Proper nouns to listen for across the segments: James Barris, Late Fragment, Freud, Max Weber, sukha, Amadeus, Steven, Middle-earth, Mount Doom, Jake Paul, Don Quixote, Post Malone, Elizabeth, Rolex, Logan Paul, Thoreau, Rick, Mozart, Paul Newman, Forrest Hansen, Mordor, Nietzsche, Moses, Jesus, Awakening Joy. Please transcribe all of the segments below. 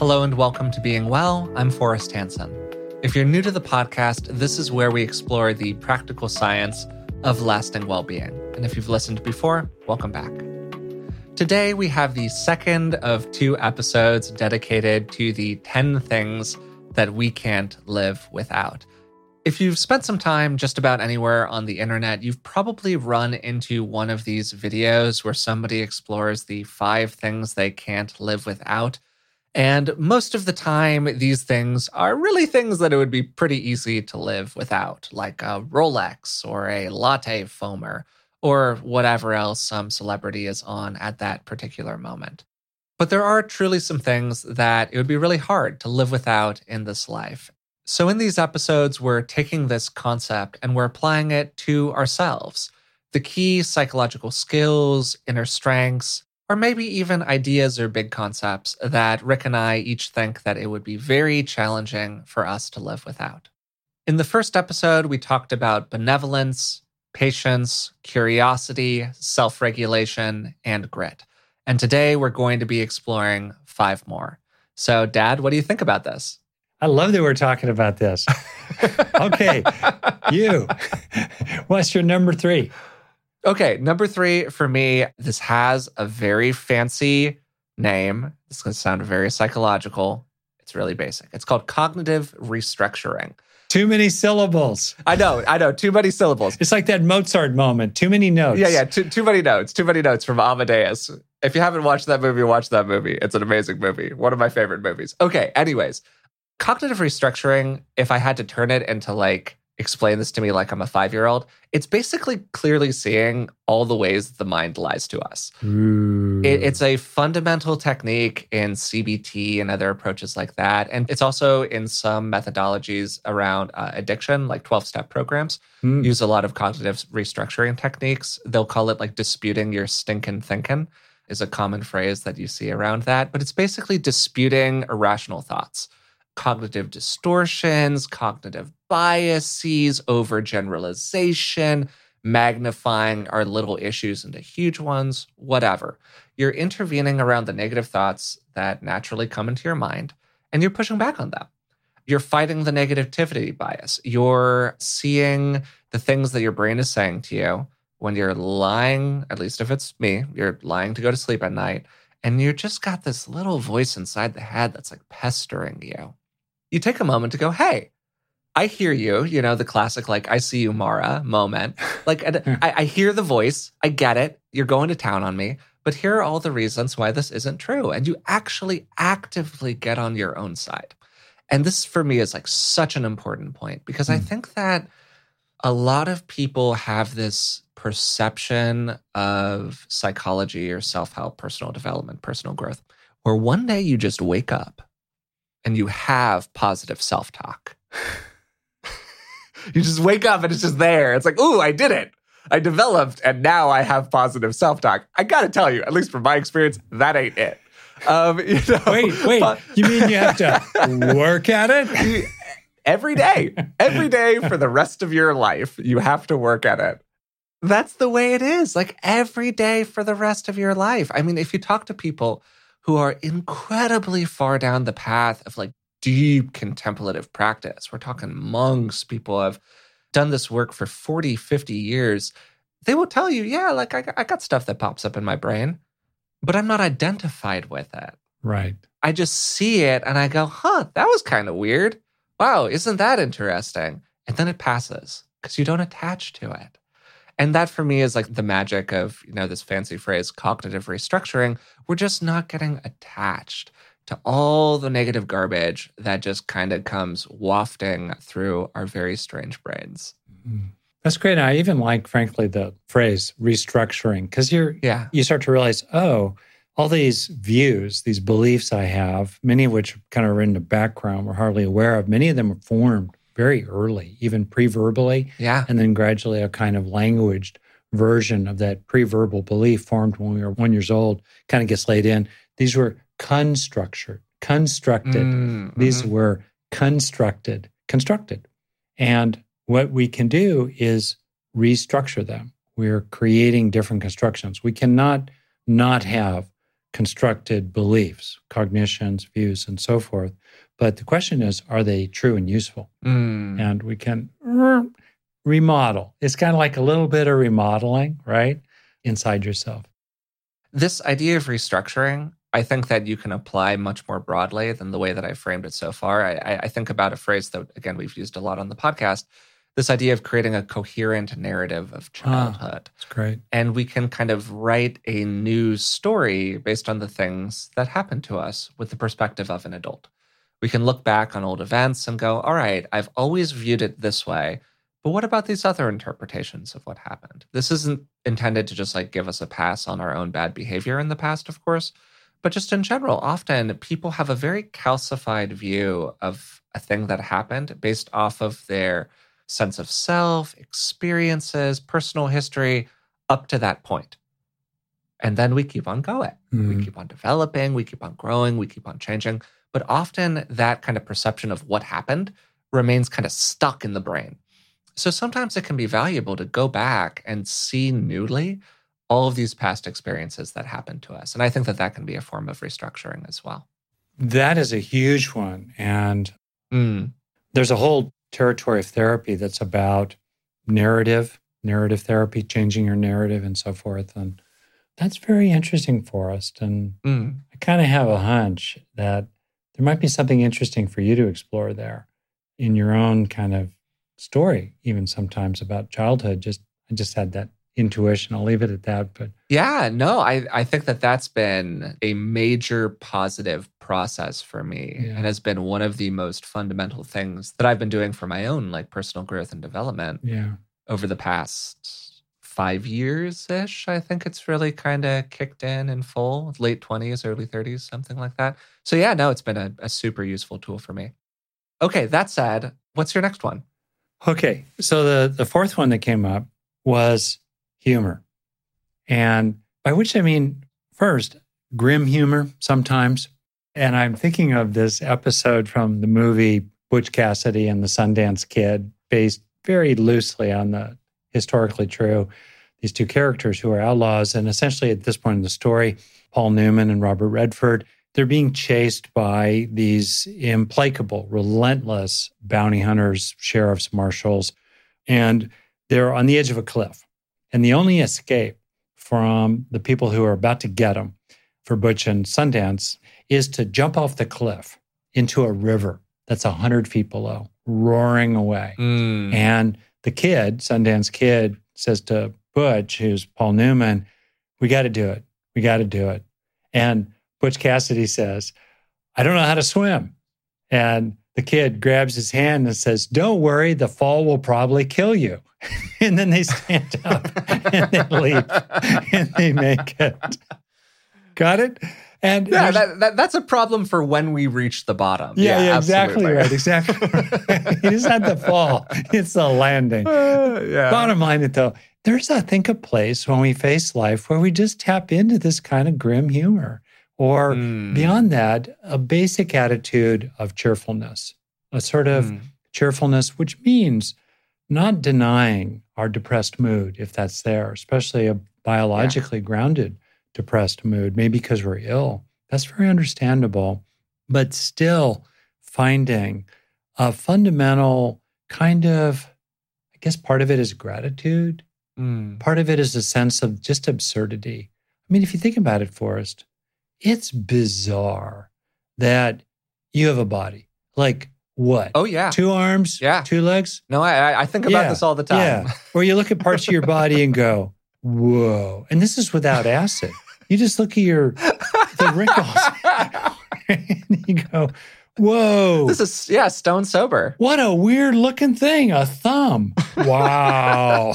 Hello and welcome to Being Well. I'm Forrest Hansen. If you're new to the podcast, this is where we explore the practical science of lasting well-being. And if you've listened before, welcome back. Today, we have the second of two episodes dedicated to the 10 things that we can't live without. If you've spent some time just about anywhere on the internet, you've probably run into one of these videos where somebody explores the 5 things they can't live without. And most of the time, these things are really things that it would be pretty easy to live without, like a Rolex or a latte foamer or whatever else some celebrity is on at that particular moment. But there are truly some things that it would be really hard to live without in this life. So in these episodes, we're taking this concept and we're applying it to ourselves. The key psychological skills, inner strengths, or maybe even ideas or big concepts that Rick and I each think that it would be very challenging for us to live without. In the first episode, we talked about benevolence, patience, curiosity, self-regulation, and grit. And today we're going to be exploring 5 more. So, Dad, what do you think about this? I love that we're talking about this. Okay, you. What's your number 3? Okay, number 3 for me, this has a very fancy name. This is going to sound very psychological. It's really basic. It's called cognitive restructuring. Too many syllables. I know, too many syllables. It's like that Mozart moment, too many notes. Yeah, too many notes from Amadeus. If you haven't watched that movie, watch that movie. It's an amazing movie, one of my favorite movies. Okay, anyways, cognitive restructuring, if I had to turn it into like, explain this to me like I'm a 5-year-old, it's basically clearly seeing all the ways the mind lies to us. It's a fundamental technique in CBT and other approaches like that. And it's also in some methodologies around addiction, like 12-step programs, use a lot of cognitive restructuring techniques. They'll call it like disputing your stinkin' thinkin' is a common phrase that you see around that. But it's basically disputing irrational thoughts. Cognitive distortions, cognitive biases, overgeneralization, magnifying our little issues into huge ones, whatever. You're intervening around the negative thoughts that naturally come into your mind, and you're pushing back on them. You're fighting the negativity bias. You're seeing the things that your brain is saying to you when you're lying, at least if it's me, you're lying to go to sleep at night, and you just got this little voice inside the head that's like pestering you. You take a moment to go, hey, I hear you. You know, the classic, like, I see you, Mara moment. Like, I hear the voice. I get it. You're going to town on me. But here are all the reasons why this isn't true. And you actually actively get on your own side. And this, for me, is like such an important point because I think that a lot of people have this perception of psychology or self-help, personal development, personal growth, where one day you just wake up and you have positive self-talk. You just wake up and it's just there. It's like, ooh, I did it. I developed and now I have positive self-talk. I got to tell you, at least from my experience, that ain't it. Wait, you mean you have to work at it? Every day for the rest of your life, you have to work at it. That's the way it is, like every day for the rest of your life. I mean, if you talk to people who are incredibly far down the path of like deep contemplative practice, we're talking monks, people have done this work for 40, 50 years, they will tell you, yeah, like I got stuff that pops up in my brain, but I'm not identified with it. Right. I just see it and I go, huh, that was kind of weird. Wow, isn't that interesting? And then it passes because you don't attach to it. And that for me is like the magic of, you know, this fancy phrase, cognitive restructuring. We're just not getting attached to all the negative garbage that just kind of comes wafting through our very strange brains. That's great. And I even like, frankly, the phrase restructuring because you start to realize, oh, all these views, these beliefs I have, many of which kind of are in the background, we're hardly aware of, many of them are formed very early, even pre-verbally, and then gradually a kind of languaged version of that pre-verbal belief formed when we were 1 year old kind of gets laid in. These were constructed. And what we can do is restructure them. We're creating different constructions. We cannot not have constructed beliefs, cognitions, views, and so forth. But the question is, are they true and useful? And we can remodel. It's kind of like a little bit of remodeling, right, inside yourself. This idea of restructuring, I think that you can apply much more broadly than the way that I framed it so far. I think about a phrase that, again, we've used a lot on the podcast, this idea of creating a coherent narrative of childhood. That's great. And we can kind of write a new story based on the things that happened to us with the perspective of an adult. We can look back on old events and go, all right, I've always viewed it this way, but what about these other interpretations of what happened? This isn't intended to just like give us a pass on our own bad behavior in the past, of course, but just in general, often people have a very calcified view of a thing that happened based off of their sense of self, experiences, personal history up to that point. And then we keep on going. Mm-hmm. We keep on developing, we keep on growing, we keep on changing. But often that kind of perception of what happened remains kind of stuck in the brain. So sometimes it can be valuable to go back and see newly all of these past experiences that happened to us. And I think that that can be a form of restructuring as well. That is a huge one. And there's a whole territory of therapy that's about narrative therapy, changing your narrative and so forth. And that's very interesting, Forrest. And I kind of have a hunch that there might be something interesting for you to explore there in your own kind of story, even sometimes about childhood. I just had that intuition. I'll leave it at that. But I think that that's been a major positive process for me and has been one of the most fundamental things that I've been doing for my own like personal growth and development over the past 5 years-ish. I think it's really kind of kicked in full, late 20s, early 30s, something like that. So it's been a super useful tool for me. Okay, that said, what's your next one? Okay, so the fourth one that came up was humor. And by which I mean, first, grim humor sometimes. And I'm thinking of this episode from the movie Butch Cassidy and the Sundance Kid, based very loosely on the historically true, these two characters who are outlaws. And essentially at this point in the story, Paul Newman and Robert Redford, they're being chased by these implacable, relentless bounty hunters, sheriffs, marshals, and they're on the edge of a cliff. And the only escape from the people who are about to get them for Butch and Sundance is to jump off the cliff into a river that's 100 feet below, roaring away. And the kid, Sundance Kid, says to Butch, who's Paul Newman, we got to do it. We got to do it. And Butch Cassidy says, I don't know how to swim. And the kid grabs his hand and says, don't worry, the fall will probably kill you. And then they stand up and they leap and they make it. Got it? And yeah, that's a problem for when we reach the bottom. Yeah exactly right. Exactly right. It's not the fall. It's the landing. Bottom line, though, there's, I think, a place when we face life where we just tap into this kind of grim humor. Or beyond that, a basic attitude of cheerfulness, a sort of cheerfulness, which means not denying our depressed mood, if that's there, especially a biologically grounded depressed mood, maybe because we're ill. That's very understandable, but still finding a fundamental kind of, I guess part of it is gratitude. Part of it is a sense of just absurdity. I mean, if you think about it, Forrest, it's bizarre that you have a body. Like what? Oh, yeah. 2 arms, 2 legs? No, I think about this all the time. Yeah. Or you look at parts of your body and go, whoa. And this is without acid. You just look at the wrinkles and you go, whoa. This is, stone sober. What a weird looking thing, a thumb. Wow.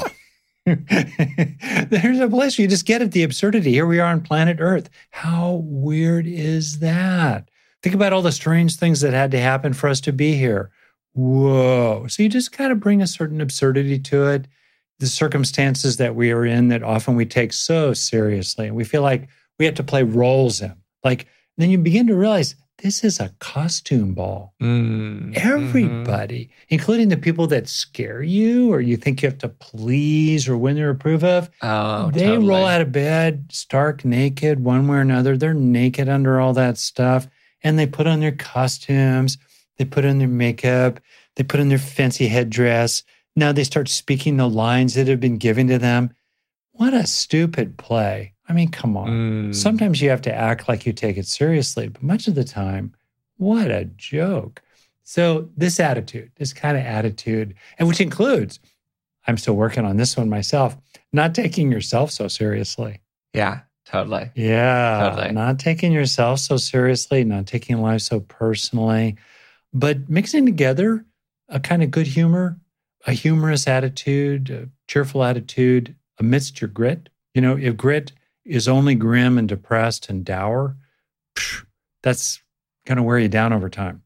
There's a place you just get at the absurdity. Here we are on planet Earth. How weird is that? Think about all the strange things that had to happen for us to be here. Whoa. So you just kind of bring a certain absurdity to it. The circumstances that we are in that often we take so seriously, and we feel like we have to play roles in. Like, then you begin to realize this is a costume ball. Everybody, including the people that scare you or you think you have to please or win or approve of, they roll out of bed stark naked one way or another. They're naked under all that stuff. And they put on their costumes. They put on their makeup. They put on their fancy headdress. Now they start speaking the lines that have been given to them. What a stupid play. I mean, come on. Sometimes you have to act like you take it seriously, but much of the time, what a joke. So this attitude, this kind of attitude, and which includes, I'm still working on this one myself, not taking yourself so seriously. Yeah, totally. Yeah, totally. Not taking yourself so seriously, not taking life so personally, but mixing together a kind of good humor, a humorous attitude, a cheerful attitude amidst your grit. You know, if grit is only grim and depressed and dour, that's going to wear you down over time.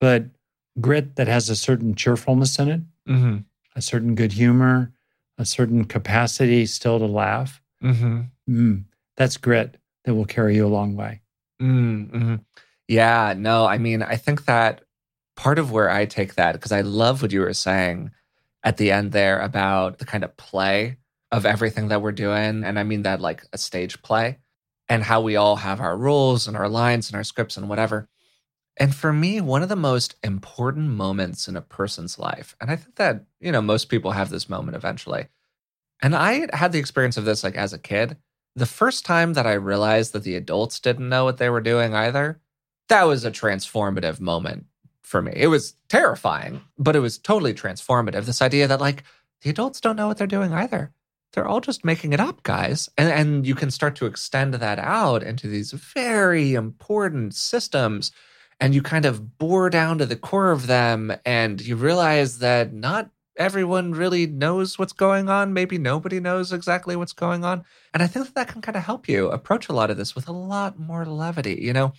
But grit that has a certain cheerfulness in it, a certain good humor, a certain capacity still to laugh, that's grit that will carry you a long way. Yeah, no, I mean, I think that part of where I take that, because I love what you were saying at the end there about the kind of play of everything that we're doing. And I mean that like a stage play and how we all have our roles and our lines and our scripts and whatever. And for me, one of the most important moments in a person's life, and I think that, you know, most people have this moment eventually. And I had the experience of this like as a kid. The first time that I realized that the adults didn't know what they were doing either, that was a transformative moment for me. It was terrifying, but it was totally transformative. This idea that like the adults don't know what they're doing either. They're all just making it up, guys. And you can start to extend that out into these very important systems. And you kind of bore down to the core of them. And you realize that not everyone really knows what's going on. Maybe nobody knows exactly what's going on. And I think that, that can kind of help you approach a lot of this with a lot more levity. You know,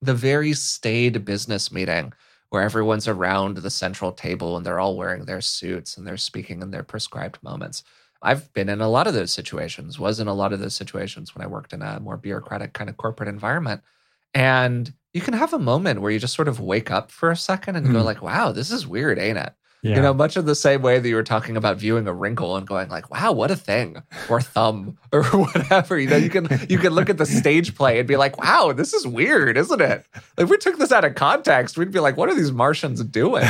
the very staid business meeting where everyone's around the central table and they're all wearing their suits and they're speaking in their prescribed moments. I've been in a lot of those situations, was in a lot of those situations when I worked in a more bureaucratic kind of corporate environment. And you can have a moment where you just sort of wake up for a second and go like, wow, this is weird, ain't it? Yeah. You know, much of the same way that you were talking about viewing a wrinkle and going like, wow, what a thing, or thumb or whatever. You know, you can look at the stage play and be like, wow, this is weird, isn't it? If we took this out of context, we'd be like, what are these Martians doing?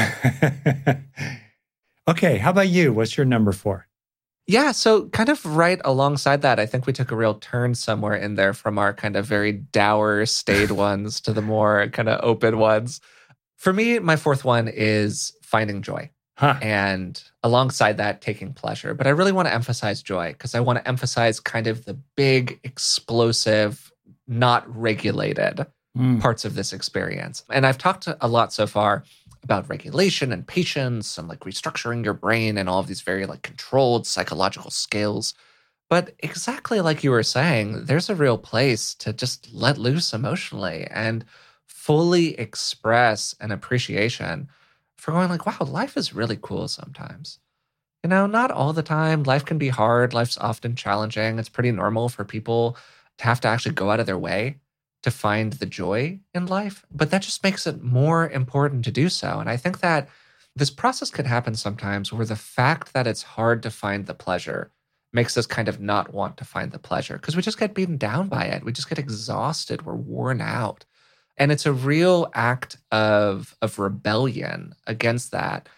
Okay, how about you? What's your number 4? Yeah, so kind of right alongside that, I think we took a real turn somewhere in there from our kind of very dour, staid ones to the more kind of open ones. For me, my 4th one is finding joy. And alongside that, taking pleasure. But I really want to emphasize joy because I want to emphasize kind of the big, explosive, not regulated parts of this experience. And I've talked a lot so far about regulation and patience and like restructuring your brain and all of these very like controlled psychological skills. But exactly like you were saying, there's a real place to just let loose emotionally and fully express an appreciation for going like, wow, life is really cool sometimes. You know, not all the time. Life can be hard. Life's often challenging. It's pretty normal for people to have to actually go out of their way to find the joy in life, but that just makes it more important to do so. And I think that this process can happen sometimes where the fact that it's hard to find the pleasure makes us kind of not want to find the pleasure because we just get beaten down by it. We just get exhausted. We're worn out. And it's a real act of rebellion against that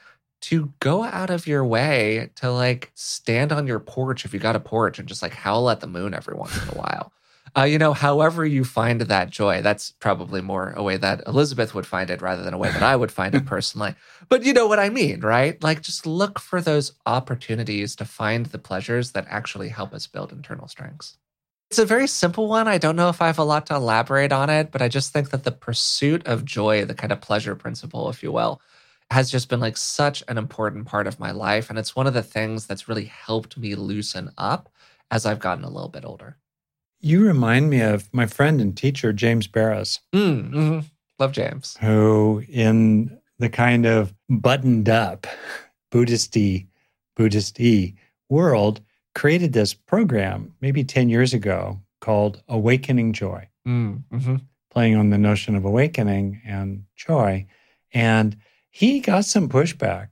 to go out of your way to like stand on your porch if you got a porch and just like howl at the moon every once in a while. You know, however you find that joy, that's probably more a way that Elizabeth would find it rather than a way that I would find it personally. But you know what I mean, right? Like just look for those opportunities to find the pleasures that actually help us build internal strengths. It's a very simple one. I don't know if I have a lot to elaborate on it, but I just think that the pursuit of joy, the kind of pleasure principle, if you will, has just been like such an important part of my life. And it's one of the things that's really helped me loosen up as I've gotten a little bit older. You remind me of my friend and teacher, James Barris. Love James. Who in the kind of buttoned up Buddhist-y world created this program maybe 10 years ago called Awakening Joy. playing on the notion of awakening and joy. And he got some pushback,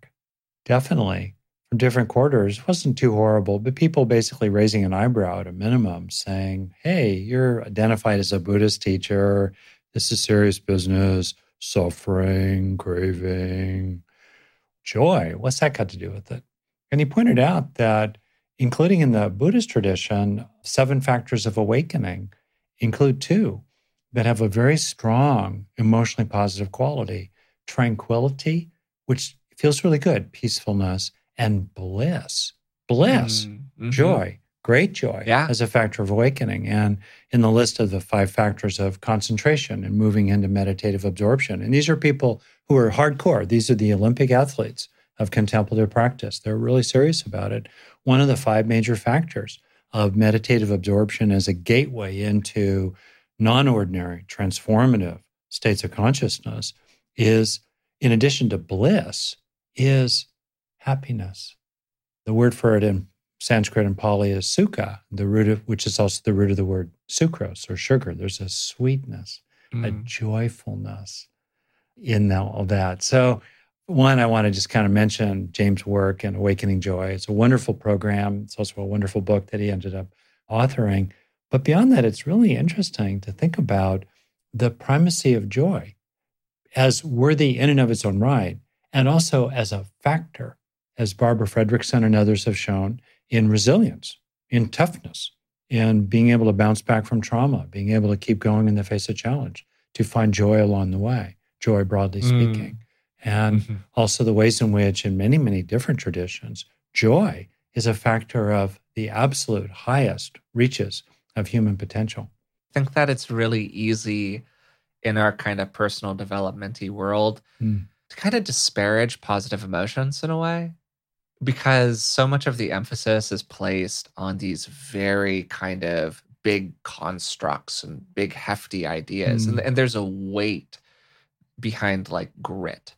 definitely, from different quarters. It wasn't too horrible, but people basically raising an eyebrow at a minimum, saying, hey, you're identified as a Buddhist teacher. This is serious business, suffering, craving, joy. What's that got to do with it? And he pointed out that, including in the Buddhist tradition, 7 factors of awakening include 2 that have a very strong emotionally positive quality: tranquility, which feels really good, peacefulness, and bliss. Bliss, joy, great joy as a factor of awakening. And in the list of the 5 factors of concentration and moving into meditative absorption. And these are people who are hardcore. These are the Olympic athletes of contemplative practice. They're really serious about it. One of the 5 major factors of meditative absorption as a gateway into non-ordinary, transformative states of consciousness is, in addition to bliss, is happiness. The word for it in Sanskrit and Pali is sukha, the root of which is also the root of the word sucrose or sugar. There's a sweetness, a joyfulness in all that. So one, I want to just kind of mention James' work and Awakening Joy. It's a wonderful program. It's also a wonderful book that he ended up authoring. But beyond that, it's really interesting to think about the primacy of joy as worthy in and of its own right, and also as a factor, as Barbara Fredrickson and others have shown, in resilience, in toughness, in being able to bounce back from trauma, being able to keep going in the face of challenge, to find joy along the way, joy broadly speaking. And also the ways in which, in many, many different traditions, joy is a factor of the absolute highest reaches of human potential. I think that it's really easy in our kind of personal development-y world to kind of disparage positive emotions in a way, because so much of the emphasis is placed on these very kind of big constructs and big hefty ideas. And there's a weight behind like grit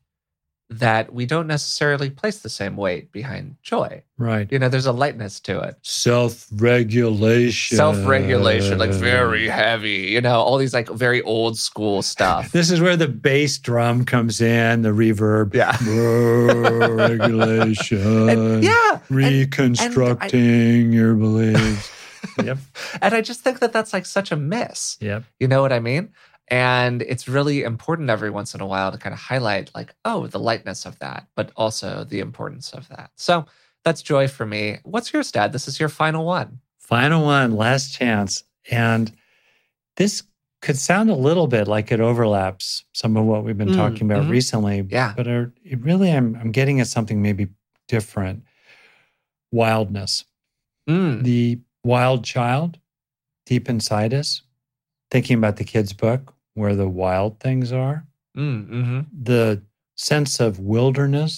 that we don't necessarily place the same weight behind joy. Right. You know, there's a lightness to it. Self-regulation, like very heavy, you know, all these like very old school stuff. This is where the bass drum comes in, the reverb. Yeah. Regulation. Reconstructing your beliefs. Yep. And I just think that that's like such a miss. Yep. You know what I mean? And it's really important every once in a while to kind of highlight like, oh, the lightness of that, but also the importance of that. So that's joy for me. What's yours, Dad? This is your final one. Final one, last chance. And this could sound a little bit like it overlaps some of what we've been talking about recently, but it really, I'm getting at something maybe different. Wildness. The wild child deep inside us, thinking about the kids' book, Where the Wild Things Are, the sense of wilderness,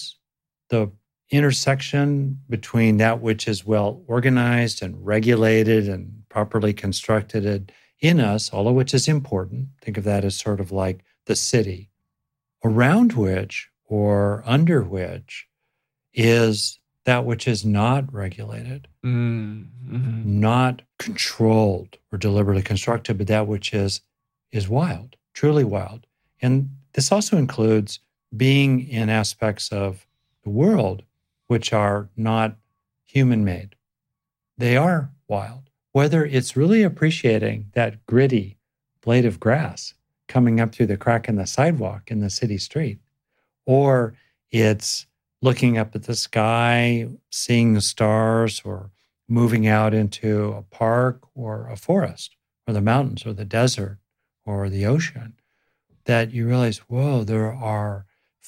the intersection between that which is well organized and regulated and properly constructed in us, all of which is important. Think of that as sort of like the city, around which or under which is that which is not regulated, not controlled or deliberately constructed, but that which is wild, truly wild. And this also includes being in aspects of the world which are not human-made. They are wild. Whether it's really appreciating that gritty blade of grass coming up through the crack in the sidewalk in the city street, or it's looking up at the sky, seeing the stars, or moving out into a park or a forest or the mountains or the desert or the ocean, that you realize, whoa, there are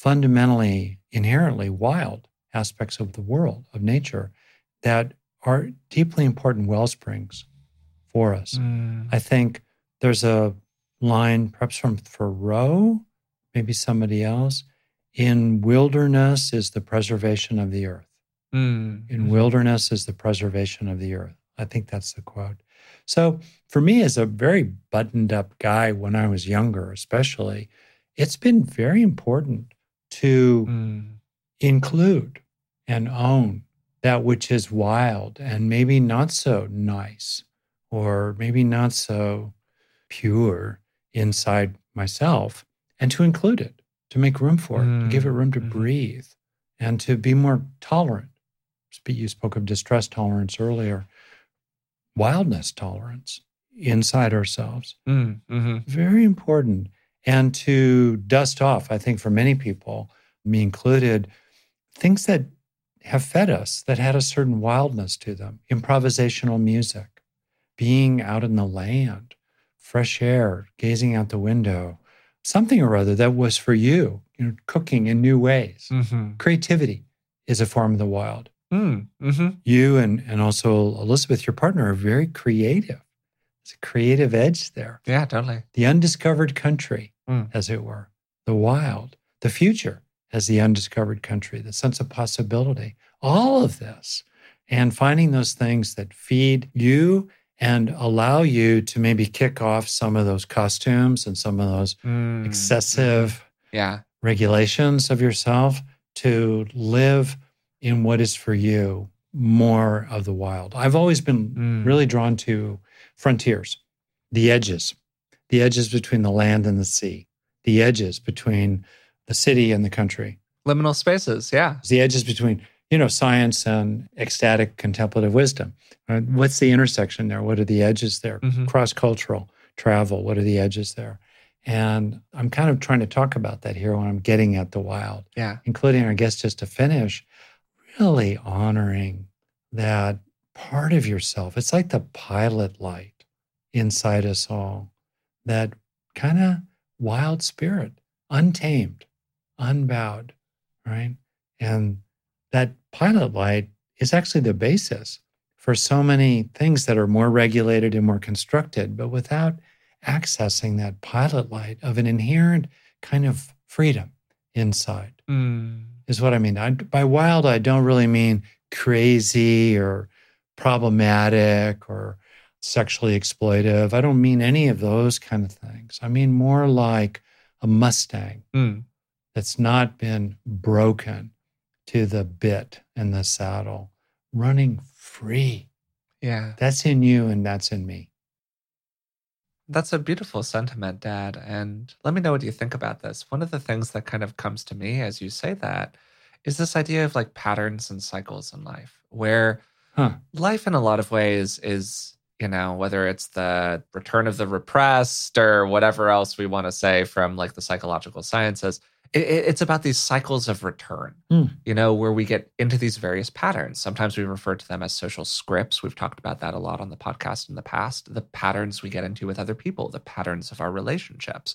fundamentally, inherently wild aspects of the world, of nature, that are deeply important well springs for us. I think there's a line perhaps from Thoreau, maybe somebody else, in wilderness is the preservation of the earth. In wilderness is the preservation of the earth. I think that's the quote. So for me, as a very buttoned-up guy when I was younger especially, it's been very important to include and own that which is wild and maybe not so nice or maybe not so pure inside myself and to include it, to make room for it, to give it room to breathe and to be more tolerant. You spoke of distress tolerance earlier, wildness tolerance inside ourselves. Very important. And to dust off, I think for many people, me included, things that have fed us, that had a certain wildness to them. Improvisational music, being out in the land, fresh air, gazing out the window, something or other that was for you, cooking in new ways. Creativity is a form of the wild. You and also Elizabeth, your partner, are very creative. There's a creative edge there. Yeah, totally. The undiscovered country, as it were, the wild, the future as the undiscovered country, the sense of possibility, all of this, and finding those things that feed you and allow you to maybe kick off some of those costumes and some of those excessive regulations of yourself to live in what is for you more of the wild. I've always been really drawn to frontiers, the edges between the land and the sea, the edges between the city and the country. Liminal spaces, yeah. The edges between, science and ecstatic contemplative wisdom. What's the intersection there? What are the edges there? Cross-cultural travel, what are the edges there? And I'm kind of trying to talk about that here when I'm getting at the wild, including our guest just to finish, really honoring that part of yourself. It's like the pilot light inside us all, that kind of wild spirit, untamed, unbowed, right? And that pilot light is actually the basis for so many things that are more regulated and more constructed, but without accessing that pilot light of an inherent kind of freedom inside is what I mean. By wild, I don't really mean crazy or problematic or sexually exploitive. I don't mean any of those kind of things. I mean more like a Mustang that's not been broken to the bit and the saddle, running free. Yeah. That's in you and that's in me. That's a beautiful sentiment, Dad. And let me know what you think about this. One of the things that kind of comes to me as you say that is this idea of like patterns and cycles in life, where life in a lot of ways is, whether it's the return of the repressed or whatever else we want to say from like the psychological sciences, it's about these cycles of return, where we get into these various patterns. Sometimes we refer to them as social scripts. We've talked about that a lot on the podcast in the past, the patterns we get into with other people, the patterns of our relationships.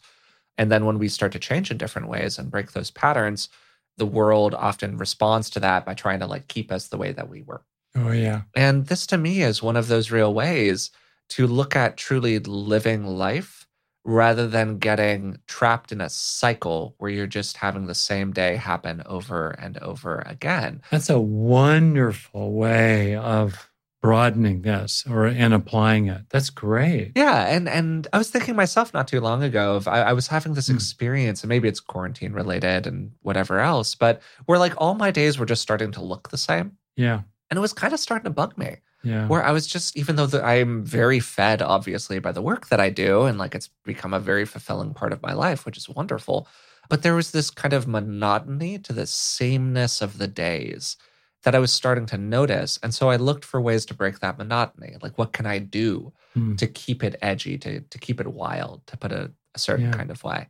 And then when we start to change in different ways and break those patterns, the world often responds to that by trying to like keep us the way that we were. Oh, yeah. And this to me is one of those real ways to look at truly living life rather than getting trapped in a cycle where you're just having the same day happen over and over again. That's a wonderful way of broadening this and applying it. That's great. Yeah, and I was thinking myself not too long ago of I was having this experience, and maybe it's quarantine related and whatever else, but where like all my days were just starting to look the same. Yeah. And it was kind of starting to bug me. Yeah. Where I was just, even though I'm very fed, obviously, by the work that I do, and like it's become a very fulfilling part of my life, which is wonderful. But there was this kind of monotony to the sameness of the days that I was starting to notice. And so I looked for ways to break that monotony. Like, what can I do to keep it edgy, to keep it wild, to put a certain kind of way?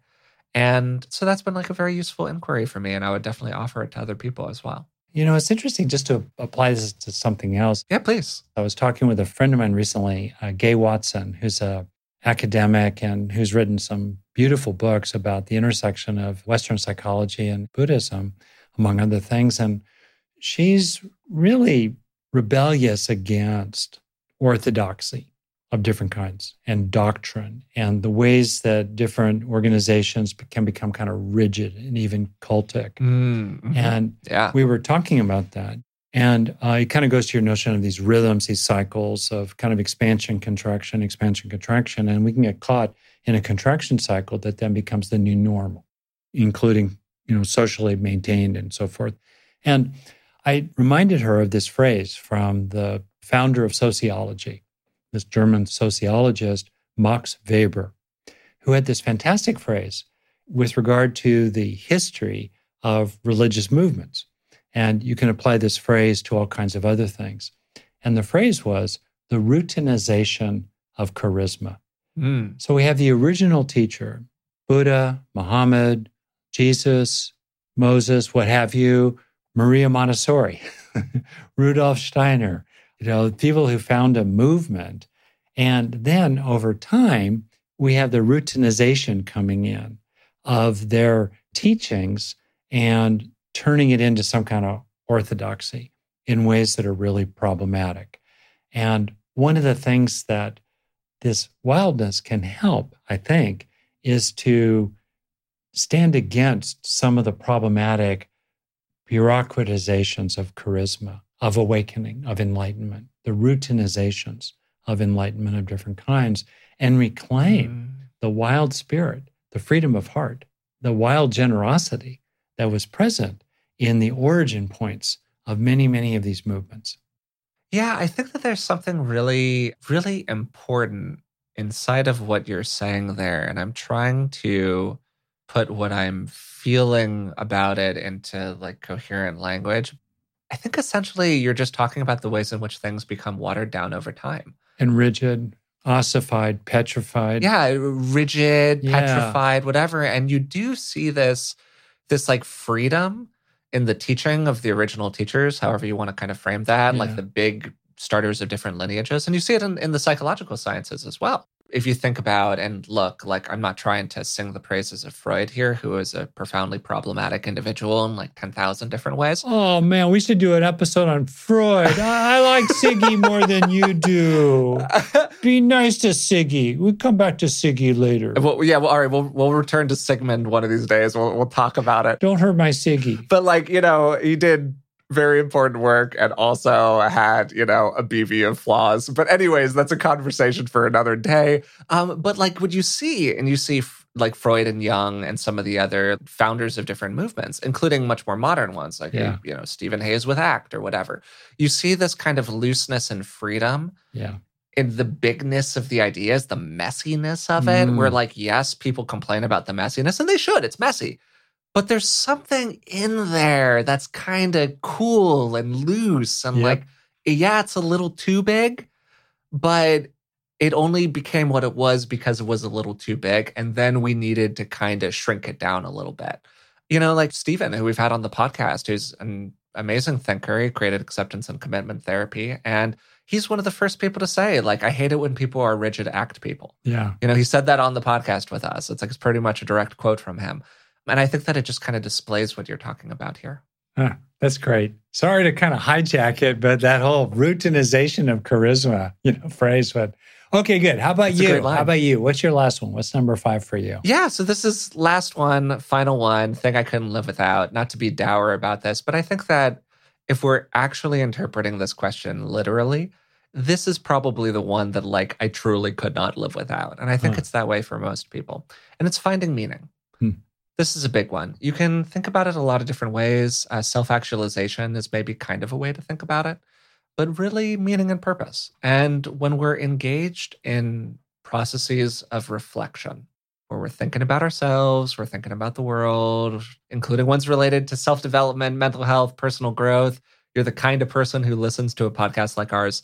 And so that's been like a very useful inquiry for me. And I would definitely offer it to other people as well. It's interesting just to apply this to something else. Yeah, please. I was talking with a friend of mine recently, Gay Watson, who's an academic and who's written some beautiful books about the intersection of Western psychology and Buddhism, among other things. And she's really rebellious against orthodoxy of different kinds and doctrine and the ways that different organizations can become kind of rigid and even cultic. And we were talking about that. And it kind of goes to your notion of these rhythms, these cycles of kind of expansion, contraction. And we can get caught in a contraction cycle that then becomes the new normal, including, socially maintained and so forth. And I reminded her of this phrase from the founder of sociology, this German sociologist, Max Weber, who had this fantastic phrase with regard to the history of religious movements. And you can apply this phrase to all kinds of other things. And the phrase was the routinization of charisma. Mm. So we have the original teacher, Buddha, Muhammad, Jesus, Moses, what have you, Maria Montessori, Rudolf Steiner, people who found a movement. And then over time, we have the routinization coming in of their teachings and turning it into some kind of orthodoxy in ways that are really problematic. And one of the things that this wildness can help, I think, is to stand against some of the problematic bureaucratizations of charisma, of awakening, of enlightenment, the routinizations of enlightenment of different kinds, and reclaim the wild spirit, the freedom of heart, the wild generosity that was present in the origin points of many, many of these movements. Yeah, I think that there's something really, really important inside of what you're saying there. And I'm trying to put what I'm feeling about it into like coherent language. I think essentially you're just talking about the ways in which things become watered down over time. And rigid, ossified, petrified. Yeah, rigid, petrified, whatever. And you do see this like freedom in the teaching of the original teachers, however you want to kind of frame that, like the big starters of different lineages. And you see it in the psychological sciences as well. If you think about, and look, like I'm not trying to sing the praises of Freud here, who is a profoundly problematic individual in like 10,000 different ways. Oh man, we should do an episode on Freud. I like Siggy more than you do. Be nice to Siggy. We'll come back to Siggy later. Well, yeah, well, all right, we'll return to Sigmund one of these days. We'll talk about it. Don't hurt my Siggy. But like, he did very important work and also had, a bevy of flaws. But anyways, that's a conversation for another day. But like what you see Freud and Jung and some of the other founders of different movements, including much more modern ones, like, Stephen Hayes with ACT or whatever. You see this kind of looseness and freedom in the bigness of the ideas, the messiness of it. Where like, yes, people complain about the messiness and they should, it's messy. But there's something in there that's kind of cool and loose and it's a little too big, but it only became what it was because it was a little too big. And then we needed to kind of shrink it down a little bit. Like Steven, who we've had on the podcast, who's an amazing thinker. He created acceptance and commitment therapy. And he's one of the first people to say, like, I hate it when people are rigid ACT people. Yeah. He said that on the podcast with us. It's like, it's pretty much a direct quote from him. And I think that it just kind of displays what you're talking about here. Huh, that's great. Sorry to kind of hijack it, but that whole routinization of charisma, phrase. But okay, good. How about you? How about you? What's your last one? What's number 5 for you? Yeah, so this is last one, final one, thing I couldn't live without. Not to be dour about this, but I think that if we're actually interpreting this question literally, this is probably the one that like I truly could not live without. And I think it's that way for most people. And it's finding meaning. This is a big one. You can think about it a lot of different ways. Self-actualization is maybe kind of a way to think about it, but really meaning and purpose. And when we're engaged in processes of reflection, where we're thinking about ourselves, we're thinking about the world, including ones related to self-development, mental health, personal growth, you're the kind of person who listens to a podcast like ours,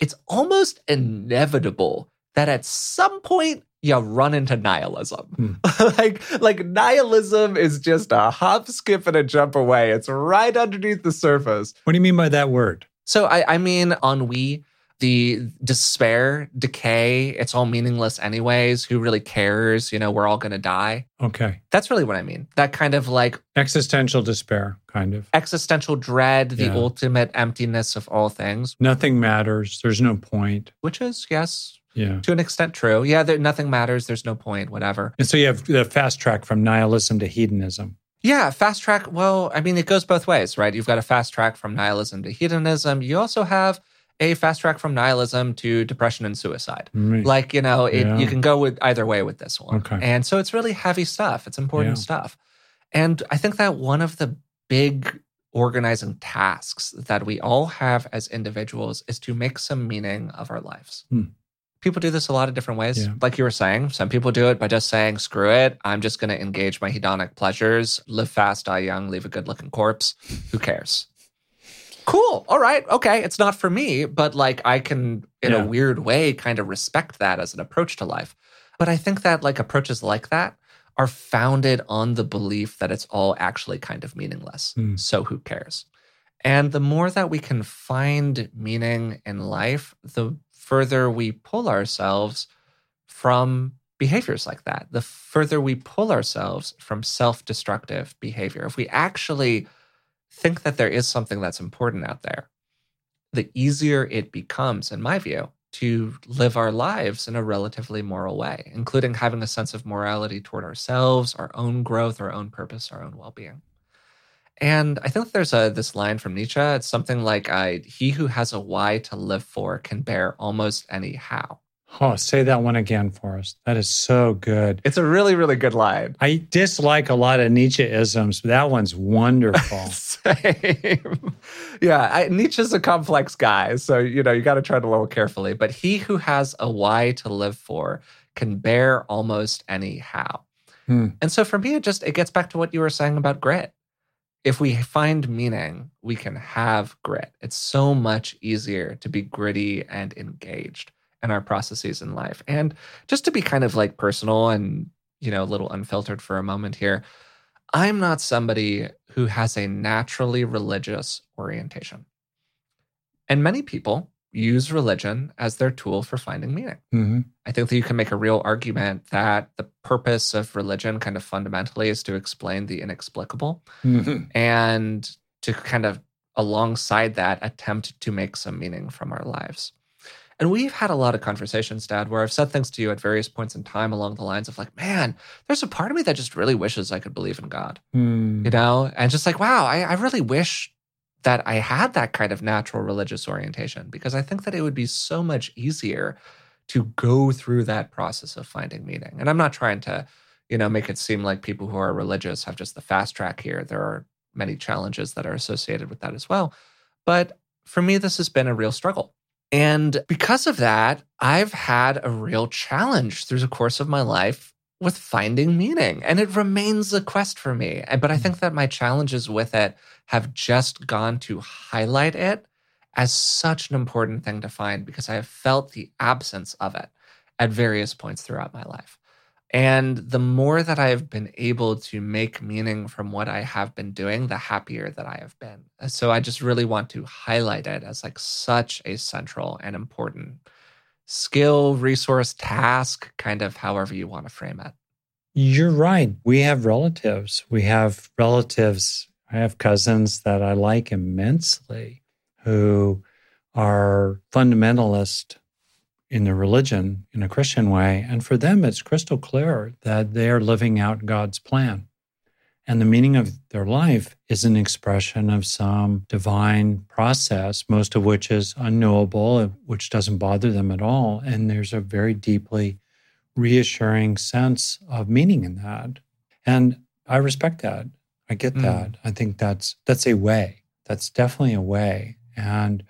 it's almost inevitable that at some point you run into nihilism. Like nihilism is just a hop, skip, and a jump away. It's right underneath the surface. What do you mean by that word? So I mean ennui, the despair, decay. It's all meaningless anyways. Who really cares? We're all going to die. Okay. That's really what I mean. That kind of like... existential despair, kind of. Existential dread, the ultimate emptiness of all things. Nothing matters. There's no point. Which is, yes... yeah. To an extent, true. Yeah, nothing matters. There's no point, whatever. And so you have the fast track from nihilism to hedonism. Yeah, fast track. Well, I mean, it goes both ways, right? You've got a fast track from nihilism to hedonism. You also have a fast track from nihilism to depression and suicide. Right. Like, you can go with either way with this one. Okay. And so it's really heavy stuff. It's important stuff. And I think that one of the big organizing tasks that we all have as individuals is to make some meaning of our lives. people do this a lot of different ways. Yeah. Like you were saying, some people do it by just saying, screw it. I'm just going to engage my hedonic pleasures, live fast, die young, leave a good looking corpse. Who cares? Cool. All right. Okay. It's not for me, but like I can, in a weird way, kind of respect that as an approach to life. But I think that like approaches like that are founded on the belief that it's all actually kind of meaningless. Mm. So who cares? And the more that we can find meaning in life, the further we pull ourselves from behaviors like that, the further we pull ourselves from self-destructive behavior. If we actually think that there is something that's important out there, the easier it becomes, in my view, to live our lives in a relatively moral way, including having a sense of morality toward ourselves, our own growth, our own purpose, our own well-being. And I think there's this line from Nietzsche. It's something like, he who has a why to live for can bear almost any how. Oh, say that one again for us. That is so good. It's a really, really good line. I dislike a lot of Nietzscheisms, but that one's wonderful. Same. Yeah, Nietzsche's a complex guy, so, you got to tread a little carefully. But he who has a why to live for can bear almost any how. Hmm. And so for me, it gets back to what you were saying about grit. If we find meaning, we can have grit. It's so much easier to be gritty and engaged in our processes in life. And just to be kind of like personal and, a little unfiltered for a moment here, I'm not somebody who has a naturally religious orientation. And many people use religion as their tool for finding meaning. Mm-hmm. I think that you can make a real argument that the purpose of religion kind of fundamentally is to explain the inexplicable, mm-hmm. and to kind of alongside that attempt to make some meaning from our lives. And we've had a lot of conversations, Dad, where I've said things to you at various points in time along the lines of like, man, there's a part of me that just really wishes I could believe in God, And just like, wow, I really wish that I had that kind of natural religious orientation, because I think that it would be so much easier to go through that process of finding meaning. And I'm not trying to, make it seem like people who are religious have just the fast track here. There are many challenges that are associated with that as well. But for me, this has been a real struggle. And because of that, I've had a real challenge through the course of my life with finding meaning. And it remains a quest for me. But I think that my challenges with it have just gone to highlight it as such an important thing to find, because I have felt the absence of it at various points throughout my life. And the more that I have been able to make meaning from what I have been doing, the happier that I have been. So I just really want to highlight it as like such a central and important skill, resource, task, kind of however you want to frame it. You're right. We have relatives. I have cousins that I like immensely who are fundamentalist in their religion in a Christian way. And for them, it's crystal clear that they are living out God's plan. And the meaning of their life is an expression of some divine process, most of which is unknowable, which doesn't bother them at all. And there's a very deeply reassuring sense of meaning in that. And I respect that. I get that. I think that's a way. That's definitely a way. And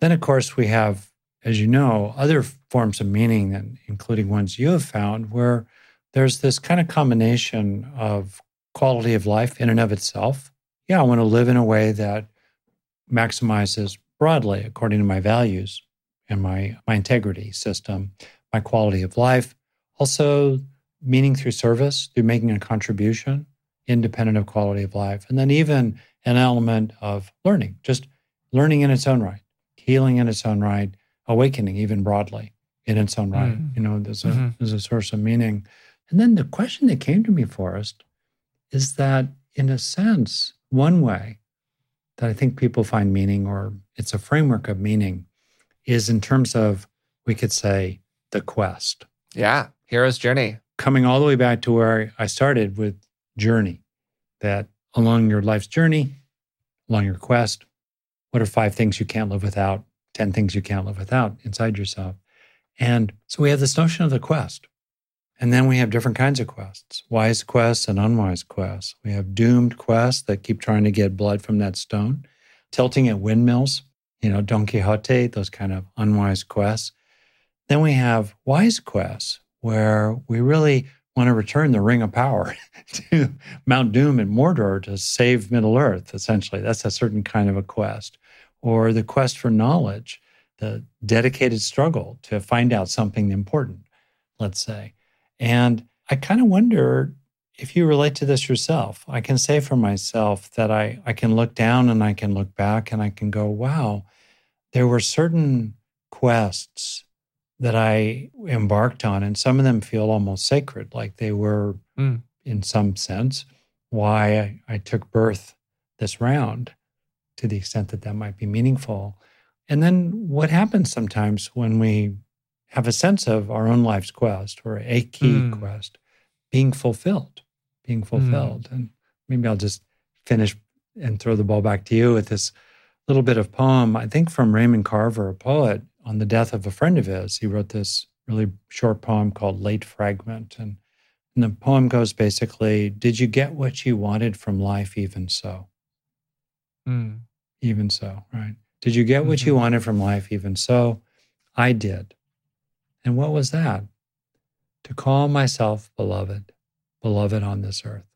then, of course, we have, as you know, other forms of meaning, including ones you have found, where there's this kind of combination of quality of life in and of itself. Yeah, I want to live in a way that maximizes broadly, according to my values and my integrity system, my quality of life. Also, meaning through service, through making a contribution, independent of quality of life. And then even an element of learning, just learning in its own right, healing in its own right, awakening even broadly in its own right. Mm-hmm. There's a source of meaning. And then the question that came to me, Forrest, is that, in a sense, one way that I think people find meaning, or it's a framework of meaning, is in terms of, we could say, the quest. Yeah, hero's journey. Coming all the way back to where I started with journey, that along your life's journey, along your quest, what are 5 things you can't live without, 10 things you can't live without inside yourself? And so we have this notion of the quest. And then we have different kinds of quests, wise quests and unwise quests. We have doomed quests that keep trying to get blood from that stone, tilting at windmills, Don Quixote, those kind of unwise quests. Then we have Wise Quest, where we really want to return the Ring of Power to Mount Doom and Mordor to save Middle-earth, essentially. That's a certain kind of a quest. Or the quest for knowledge, the dedicated struggle to find out something important, let's say. And I kind of wonder if you relate to this yourself. I can say for myself that I can look down and I can look back and I can go, wow, there were certain quests that I embarked on, and some of them feel almost sacred, like they were, in some sense, why I took birth this round, to the extent that that might be meaningful. And then what happens sometimes when we have a sense of our own life's quest or a key quest being fulfilled. And maybe I'll just finish and throw the ball back to you with this little bit of poem, I think from Raymond Carver, a poet, on the death of a friend of his. He wrote this really short poem called Late Fragment. And the poem goes basically, did you get what you wanted from life even so? Even so, right? Did you get what you wanted from life even so? I did. And what was that? To call myself beloved, beloved on this earth.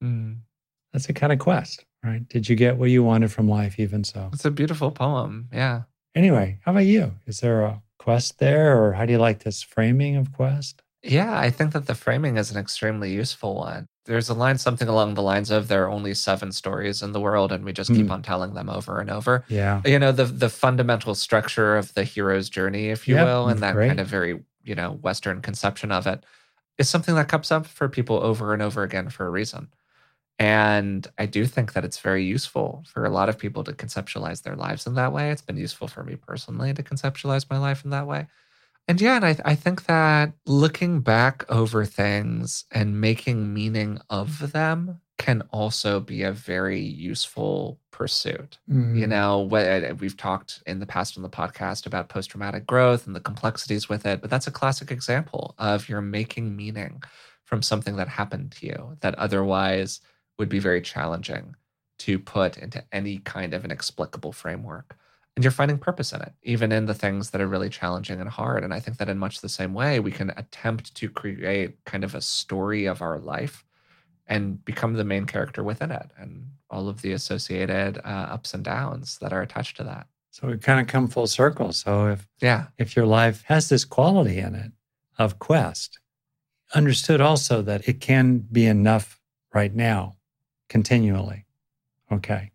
That's a kind of quest, right? Did you get what you wanted from life even so? It's a beautiful poem, yeah. Anyway, how about you? Is there a quest there, or how do you like this framing of quest? Yeah, I think that the framing is an extremely useful one. There's a line, something along the lines of, there are only 7 stories in the world, and we just keep on telling them over and over. Yeah. You know, the fundamental structure of the hero's journey, if you will, and that kind of very, you know, Western conception of it, is something that comes up for people over and over again for a reason. And I do think that it's very useful for a lot of people to conceptualize their lives in that way. It's been useful for me personally to conceptualize my life in that way. And yeah, and I think that looking back over things and making meaning of them can also be a very useful pursuit. You know, we've talked in the past on the podcast about post-traumatic growth and the complexities with it, but that's a classic example of you're making meaning from something that happened to you that otherwise would be very challenging to put into any kind of an explicable framework. And you're finding purpose in it, even in the things that are really challenging and hard. And I think that in much the same way, we can attempt to create kind of a story of our life and become the main character within it and all of the associated ups and downs that are attached to that. So we kind of come full circle. So if your life has this quality in it of quest, understood also that it can be enough right now, continually. Okay.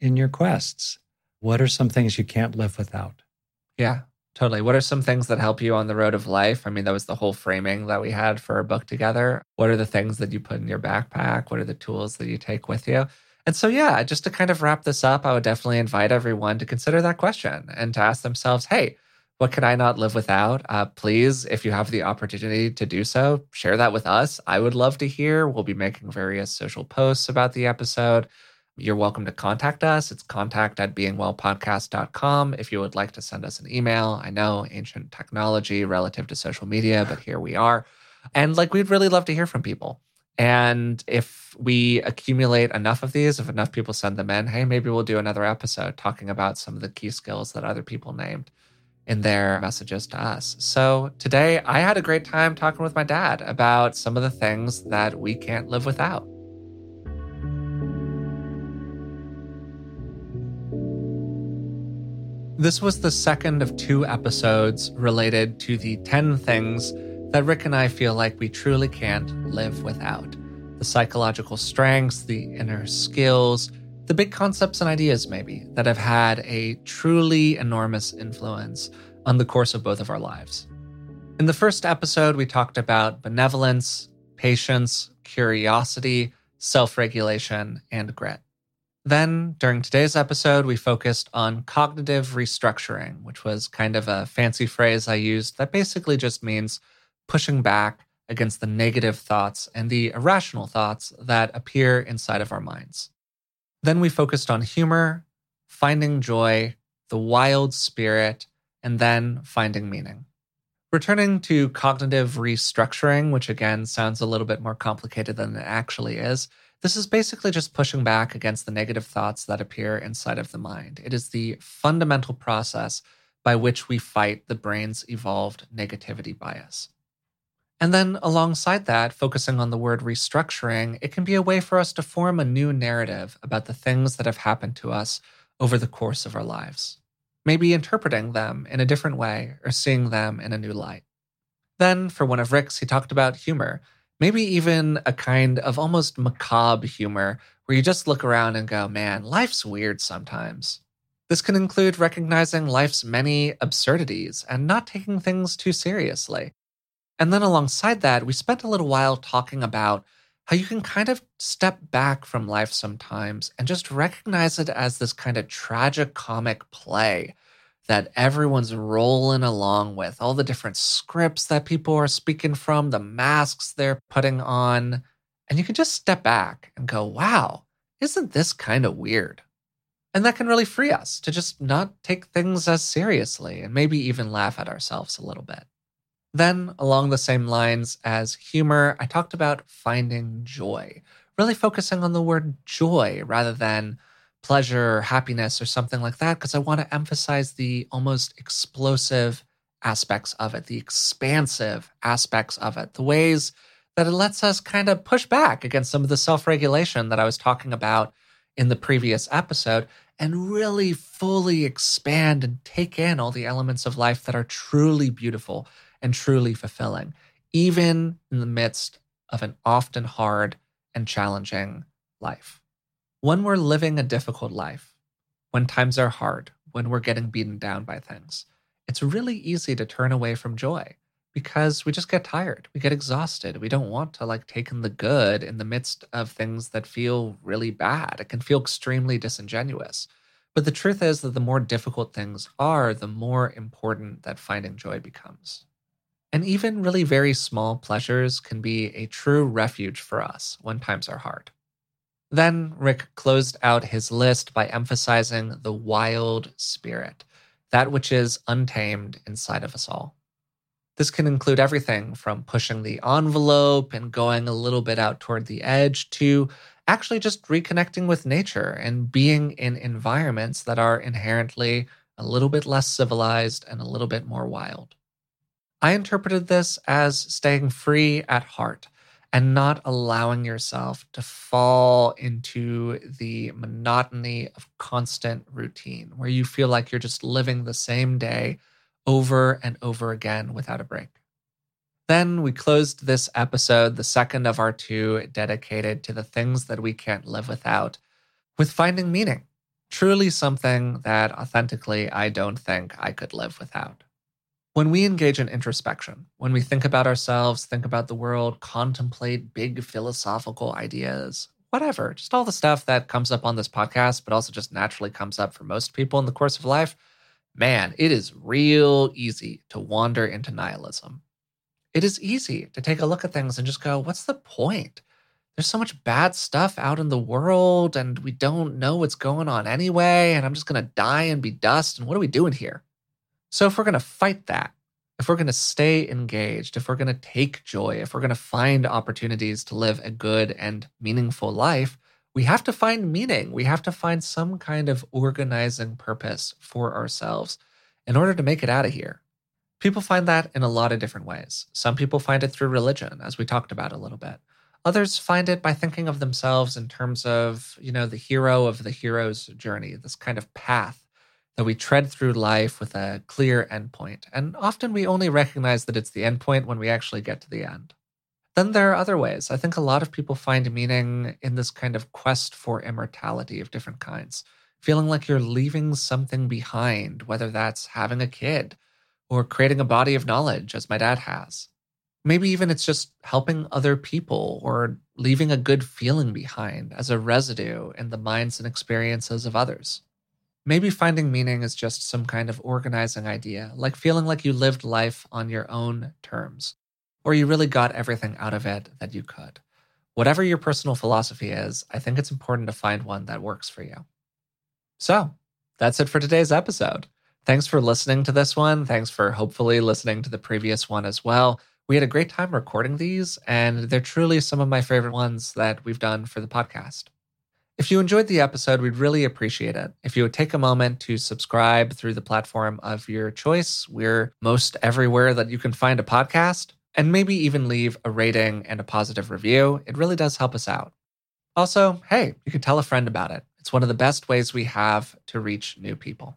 In your quests, what are some things you can't live without? Yeah, totally. What are some things that help you on the road of life? I mean, that was the whole framing that we had for our book together. What are the things that you put in your backpack? What are the tools that you take with you? And so, yeah, just to kind of wrap this up, I would definitely invite everyone to consider that question and to ask themselves, hey, what could I not live without? Please, if you have the opportunity to do so, share that with us. I would love to hear. We'll be making various social posts about the episode. You're welcome to contact us. It's contact@beingwellpodcast.com. If you would like to send us an email, I know, ancient technology relative to social media, but here we are. And we'd really love to hear from people. And if we accumulate enough of these, if enough people send them in, hey, maybe we'll do another episode talking about some of the key skills that other people named in their messages to us. So today I had a great time talking with my dad about some of the things that we can't live without. This was the second of 2 episodes related to the 10 things that Rick and I feel like we truly can't live without. The psychological strengths, the inner skills, the big concepts and ideas maybe that have had a truly enormous influence on the course of both of our lives. In the first episode, we talked about benevolence, patience, curiosity, self-regulation, and grit. Then, during today's episode, we focused on cognitive restructuring, which was kind of a fancy phrase I used that basically just means pushing back against the negative thoughts and the irrational thoughts that appear inside of our minds. Then we focused on humor, finding joy, the wild spirit, and then finding meaning. Returning to cognitive restructuring, which again sounds a little bit more complicated than it actually is, this is basically just pushing back against the negative thoughts that appear inside of the mind. It is the fundamental process by which we fight the brain's evolved negativity bias. And then alongside that, focusing on the word restructuring, it can be a way for us to form a new narrative about the things that have happened to us over the course of our lives, maybe interpreting them in a different way or seeing them in a new light. Then, for one of Rick's, he talked about humor, maybe even a kind of almost macabre humor where you just look around and go, man, life's weird sometimes. This can include recognizing life's many absurdities and not taking things too seriously. And then alongside that, we spent a little while talking about how you can kind of step back from life sometimes and just recognize it as this kind of tragicomic play that everyone's rolling along with, all the different scripts that people are speaking from, the masks they're putting on. And you can just step back and go, wow, isn't this kind of weird? And that can really free us to just not take things as seriously and maybe even laugh at ourselves a little bit. Then, along the same lines as humor, I talked about finding joy, really focusing on the word joy rather than pleasure or happiness or something like that, because I want to emphasize the almost explosive aspects of it, the expansive aspects of it, the ways that it lets us kind of push back against some of the self-regulation that I was talking about in the previous episode and really fully expand and take in all the elements of life that are truly beautiful and truly fulfilling, even in the midst of an often hard and challenging life. When we're living a difficult life, when times are hard, when we're getting beaten down by things, it's really easy to turn away from joy because we just get tired, we get exhausted, we don't want to take in the good in the midst of things that feel really bad. It can feel extremely disingenuous. But the truth is that the more difficult things are, the more important that finding joy becomes. And even really very small pleasures can be a true refuge for us when times are hard. Then Rick closed out his list by emphasizing the wild spirit, that which is untamed inside of us all. This can include everything from pushing the envelope and going a little bit out toward the edge to actually just reconnecting with nature and being in environments that are inherently a little bit less civilized and a little bit more wild. I interpreted this as staying free at heart and not allowing yourself to fall into the monotony of constant routine where you feel like you're just living the same day over and over again without a break. Then we closed this episode, the second of our two dedicated to the things that we can't live without, with finding meaning, truly something that authentically I don't think I could live without. When we engage in introspection, when we think about ourselves, think about the world, contemplate big philosophical ideas, whatever, just all the stuff that comes up on this podcast, but also just naturally comes up for most people in the course of life, man, it is real easy to wander into nihilism. It is easy to take a look at things and just go, what's the point? There's so much bad stuff out in the world and we don't know what's going on anyway, and I'm just going to die and be dust, and what are we doing here? So if we're going to fight that, if we're going to stay engaged, if we're going to take joy, if we're going to find opportunities to live a good and meaningful life, we have to find meaning. We have to find some kind of organizing purpose for ourselves in order to make it out of here. People find that in a lot of different ways. Some people find it through religion, as we talked about a little bit. Others find it by thinking of themselves in terms of, the hero of the hero's journey, this kind of path that we tread through life with a clear endpoint. And often we only recognize that it's the endpoint when we actually get to the end. Then there are other ways. I think a lot of people find meaning in this kind of quest for immortality of different kinds, feeling like you're leaving something behind, whether that's having a kid or creating a body of knowledge, as my dad has. Maybe even it's just helping other people or leaving a good feeling behind as a residue in the minds and experiences of others. Maybe finding meaning is just some kind of organizing idea, like feeling like you lived life on your own terms, or you really got everything out of it that you could. Whatever your personal philosophy is, I think it's important to find one that works for you. So, that's it for today's episode. Thanks for listening to this one. Thanks for hopefully listening to the previous one as well. We had a great time recording these, and they're truly some of my favorite ones that we've done for the podcast. If you enjoyed the episode, we'd really appreciate it if you would take a moment to subscribe through the platform of your choice. We're most everywhere that you can find a podcast, and maybe even leave a rating and a positive review. It really does help us out. Also, hey, you could tell a friend about it. It's one of the best ways we have to reach new people.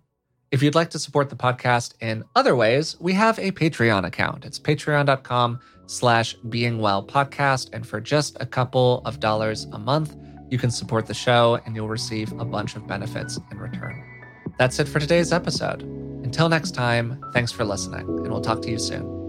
If you'd like to support the podcast in other ways, we have a Patreon account. It's patreon.com/beingwellpodcast. And for just a couple of dollars a month, you can support the show and you'll receive a bunch of benefits in return. That's it for today's episode. Until next time, thanks for listening, and we'll talk to you soon.